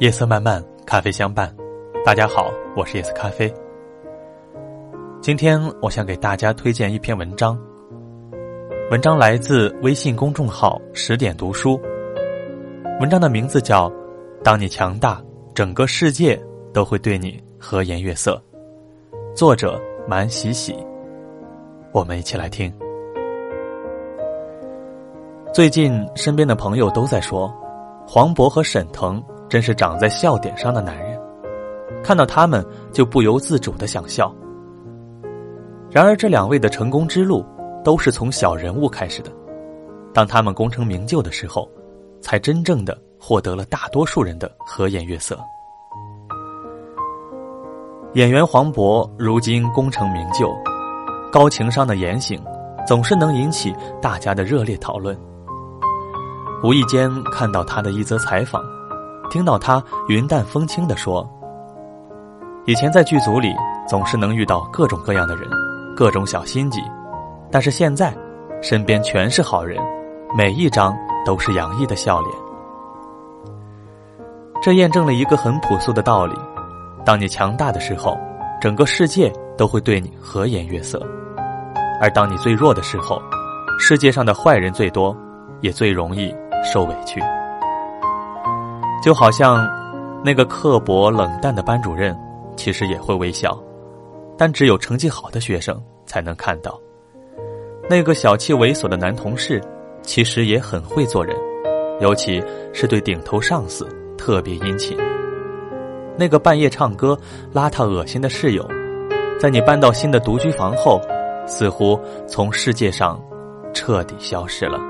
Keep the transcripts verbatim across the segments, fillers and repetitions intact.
夜色漫漫，咖啡相伴。大家好，我是夜色咖啡。今天我想给大家推荐一篇文章，文章来自微信公众号十点读书，文章的名字叫《当你强大，整个世界都会对你和颜悦色》，作者满喜喜。我们一起来听。最近身边的朋友都在说，黄渤和沈腾真是长在笑点上的男人，看到他们就不由自主地想笑。然而这两位的成功之路都是从小人物开始的，当他们功成名就的时候，才真正的获得了大多数人的和颜悦色。演员黄渤如今功成名就，高情商的言行总是能引起大家的热烈讨论。无意间看到他的一则采访，听到他云淡风轻地说，以前在剧组里总是能遇到各种各样的人，各种小心机，但是现在身边全是好人，每一张都是洋溢的笑脸。这验证了一个很朴素的道理，当你强大的时候，整个世界都会对你和颜悦色，而当你最弱的时候，世界上的坏人最多，也最容易受委屈。就好像那个刻薄冷淡的班主任其实也会微笑，但只有成绩好的学生才能看到。那个小气猥琐的男同事其实也很会做人，尤其是对顶头上司特别殷勤。那个半夜唱歌邋遢恶心的室友，在你搬到新的独居房后，似乎从世界上彻底消失了。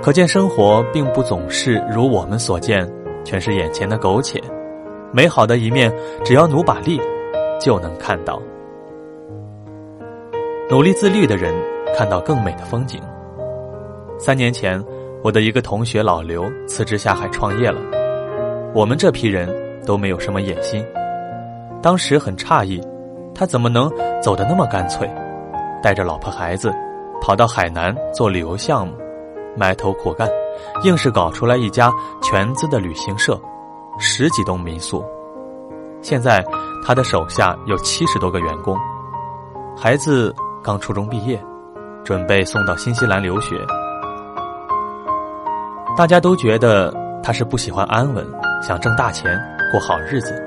可见生活并不总是如我们所见，全是眼前的苟且，美好的一面只要努把力就能看到。努力自律的人看到更美的风景。三年前，我的一个同学老刘辞职下海创业了，我们这批人都没有什么野心，当时很诧异，他怎么能走得那么干脆，带着老婆孩子跑到海南做旅游项目，埋头苦干，硬是搞出来一家全资的旅行社，十几栋民宿。现在他的手下有七十多个员工，孩子刚初中毕业，准备送到新西兰留学。大家都觉得他是不喜欢安稳，想挣大钱过好日子。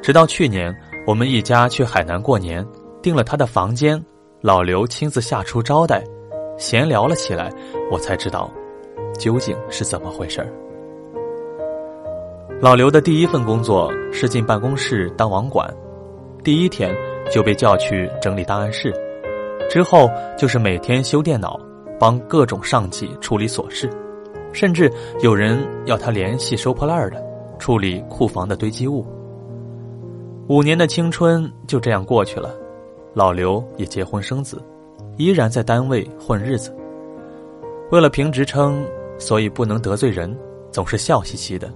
直到去年，我们一家去海南过年，订了他的房间，老刘亲自下厨招待，闲聊了起来，我才知道究竟是怎么回事。老刘的第一份工作是进办公室当网管，第一天就被叫去整理档案室，之后就是每天修电脑，帮各种上级处理琐事，甚至有人要他联系收破烂的，处理库房的堆积物。五年的青春就这样过去了，老刘也结婚生子，依然在单位混日子。为了评职称，所以不能得罪人，总是笑嘻嘻的，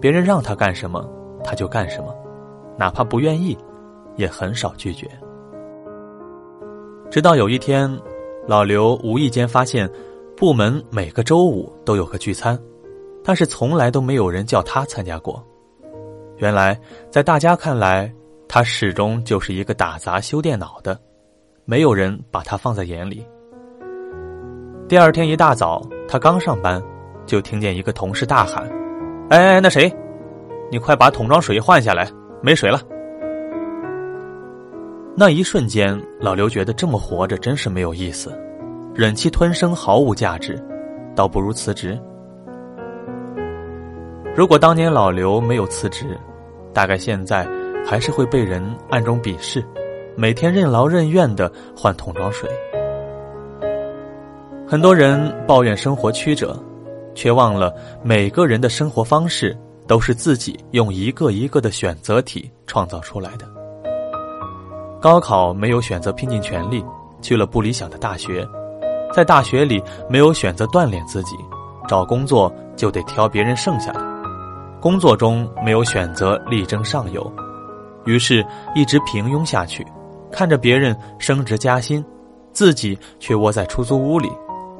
别人让他干什么他就干什么，哪怕不愿意也很少拒绝。直到有一天，老刘无意间发现部门每个周五都有个聚餐，但是从来都没有人叫他参加过。原来在大家看来，他始终就是一个打杂修电脑的，没有人把他放在眼里。第二天一大早，他刚上班就听见一个同事大喊，哎哎，那谁，你快把桶装水换下来，没水了。那一瞬间，老刘觉得这么活着真是没有意思，忍气吞声毫无价值，倒不如辞职。如果当年老刘没有辞职，大概现在还是会被人暗中鄙视，每天任劳任怨地换桶装水。很多人抱怨生活曲折，却忘了每个人的生活方式都是自己用一个一个的选择题创造出来的。高考没有选择拼尽全力，去了不理想的大学；在大学里没有选择锻炼自己，找工作就得挑别人剩下的；工作中没有选择力争上游，于是一直平庸下去，看着别人升职加薪，自己却窝在出租屋里，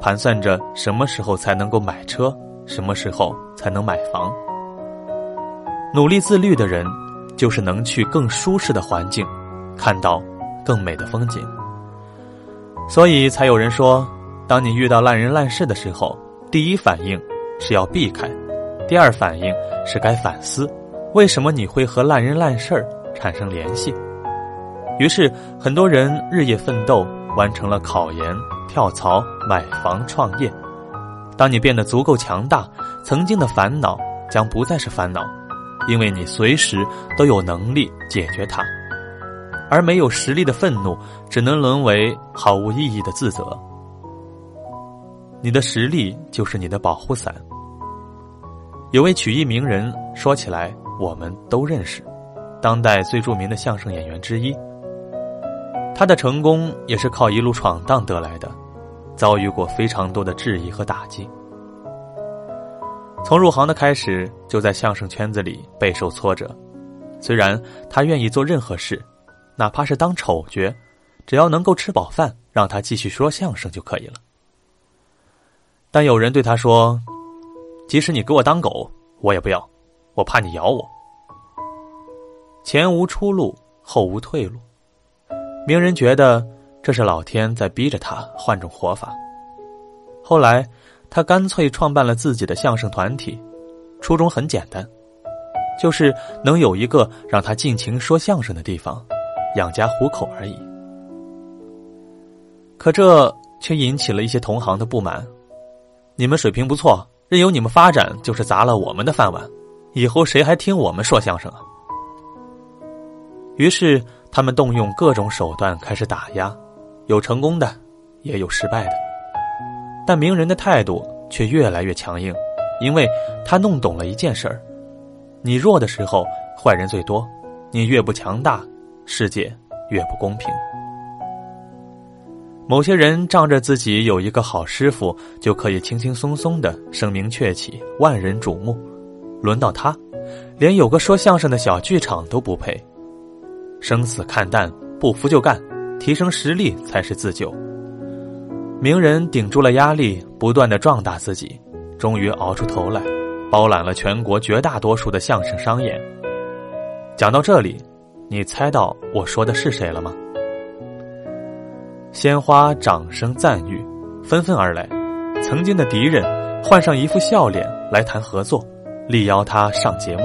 盘算着什么时候才能够买车，什么时候才能买房。努力自律的人，就是能去更舒适的环境，看到更美的风景。所以才有人说，当你遇到烂人烂事的时候，第一反应是要避开，第二反应是该反思，为什么你会和烂人烂事产生联系。于是很多人日夜奋斗，完成了考研、跳槽、买房、创业。当你变得足够强大，曾经的烦恼将不再是烦恼，因为你随时都有能力解决它。而没有实力的愤怒，只能沦为毫无意义的自责。你的实力就是你的保护伞。有位曲艺名人，说起来我们都认识，当代最著名的相声演员之一。他的成功也是靠一路闯荡得来的，遭遇过非常多的质疑和打击。从入行的开始，就在相声圈子里备受挫折。虽然他愿意做任何事，哪怕是当丑角，只要能够吃饱饭，让他继续说相声就可以了。但有人对他说，即使你给我当狗，我也不要，我怕你咬我。前无出路，后无退路。名人觉得这是老天在逼着他换种活法。后来他干脆创办了自己的相声团体，初衷很简单，就是能有一个让他尽情说相声的地方，养家糊口而已。可这却引起了一些同行的不满，你们水平不错，任由你们发展就是砸了我们的饭碗，以后谁还听我们说相声啊？于是他们动用各种手段开始打压，有成功的，也有失败的。但名人的态度却越来越强硬，因为他弄懂了一件事儿：你弱的时候，坏人最多；你越不强大，世界越不公平。某些人仗着自己有一个好师傅，就可以轻轻松松的声名鹊起，万人瞩目。轮到他，连有个说相声的小剧场都不配。生死看淡，不服就干，提升实力才是自救。名人顶住了压力，不断的壮大自己，终于熬出头来，包揽了全国绝大多数的相声商演。讲到这里，你猜到我说的是谁了吗？鲜花、掌声、赞誉纷纷而来，曾经的敌人换上一副笑脸来谈合作，力邀他上节目。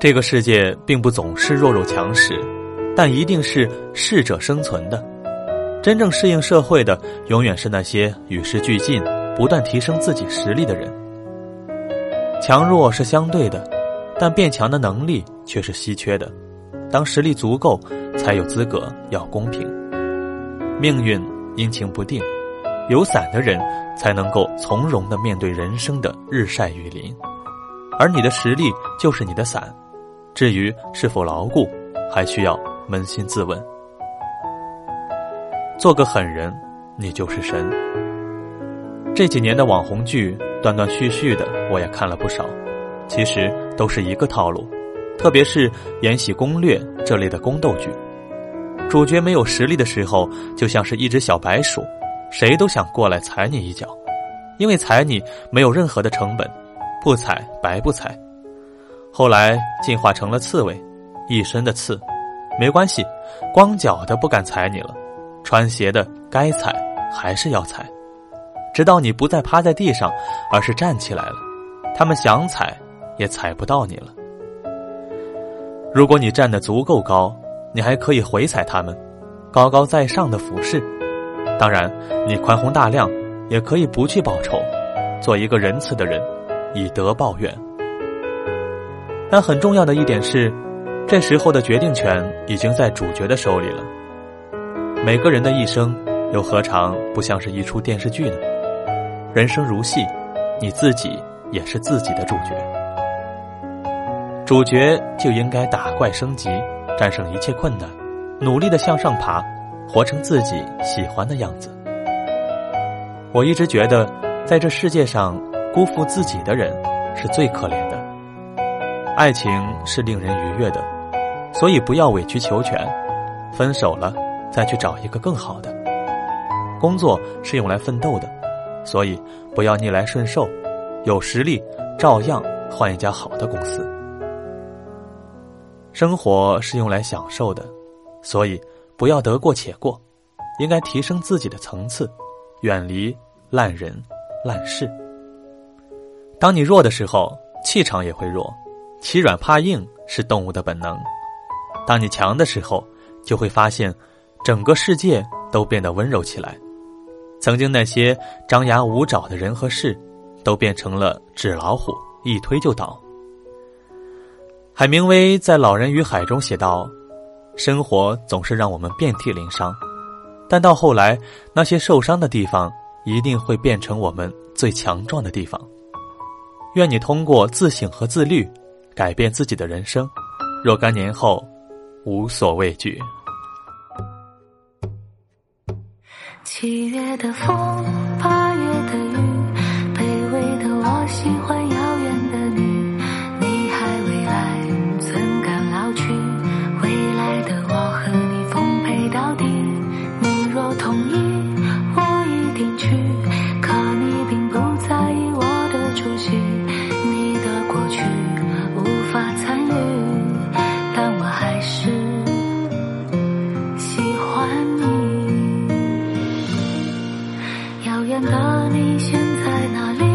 这个世界并不总是弱肉强食，但一定是适者生存的。真正适应社会的，永远是那些与时俱进、不断提升自己实力的人。强弱是相对的，但变强的能力却是稀缺的。当实力足够，才有资格要公平。命运阴晴不定，有伞的人才能够从容地面对人生的日晒雨淋。而你的实力就是你的伞。至于是否牢固，还需要扪心自问。做个狠人，你就是神。这几年的网红剧断断续续的我也看了不少，其实都是一个套路，特别是《延禧攻略》这类的宫斗剧。主角没有实力的时候，就像是一只小白鼠，谁都想过来踩你一脚，因为踩你没有任何的成本，不踩白不踩。后来进化成了刺猬，一身的刺，没关系，光脚的不敢踩你了，穿鞋的该踩还是要踩，直到你不再趴在地上，而是站起来了，他们想踩也踩不到你了。如果你站得足够高，你还可以回踩他们，高高在上的俯视。当然你宽宏大量，也可以不去报仇，做一个仁慈的人，以德报怨。但很重要的一点是，这时候的决定权已经在主角的手里了。每个人的一生又何尝不像是一出电视剧呢？人生如戏，你自己也是自己的主角。主角就应该打怪升级，战胜一切困难，努力地向上爬，活成自己喜欢的样子。我一直觉得，在这世界上辜负自己的人是最可怜的。爱情是令人愉悦的，所以不要委曲求全，分手了再去找一个更好的。工作是用来奋斗的，所以不要逆来顺受，有实力照样换一家好的公司。生活是用来享受的，所以不要得过且过，应该提升自己的层次，远离烂人烂事。当你弱的时候，气场也会弱，欺软怕硬是动物的本能。当你强的时候，就会发现整个世界都变得温柔起来。曾经那些张牙舞爪的人和事，都变成了纸老虎，一推就倒。海明威在《老人与海》中写道，生活总是让我们遍体鳞伤，但到后来，那些受伤的地方一定会变成我们最强壮的地方。愿你通过自省和自律，改变自己的人生，若干年后无所畏惧。七月的风，八月的雨，卑微的我喜欢遥远的你。你还未来，怎敢老去？未来的我和你奉陪到底。你若同意，我一定去。可你并不在意我的出席，你的过去无法参与，但我还是喜欢你。遥远的你现在哪里？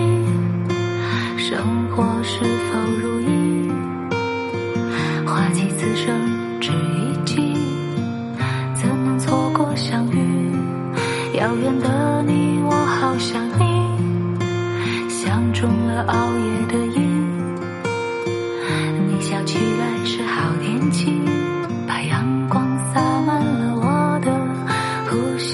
生活是否如意？花季此生只一季，怎能错过相遇？遥远的你，我好想你，想中了熬夜的夜。你笑起来是好天气，把阳光洒满了我的呼吸。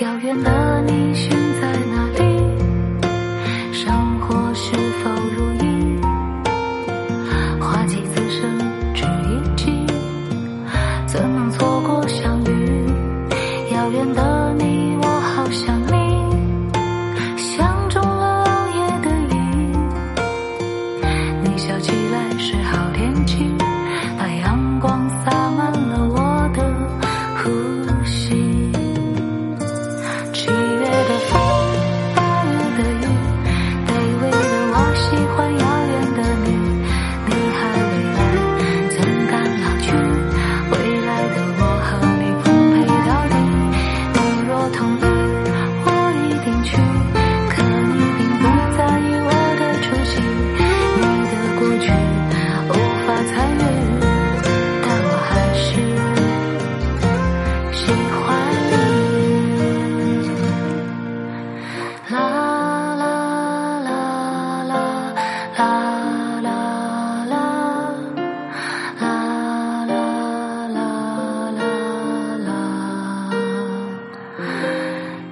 遥远的你现在哪里？生活是否如意？花季此生只一季，怎能错过相遇？遥远的你，我好想你，想中了熬夜的夜。你笑起来是好天气，把阳光洒满了我的呼吸。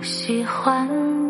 喜欢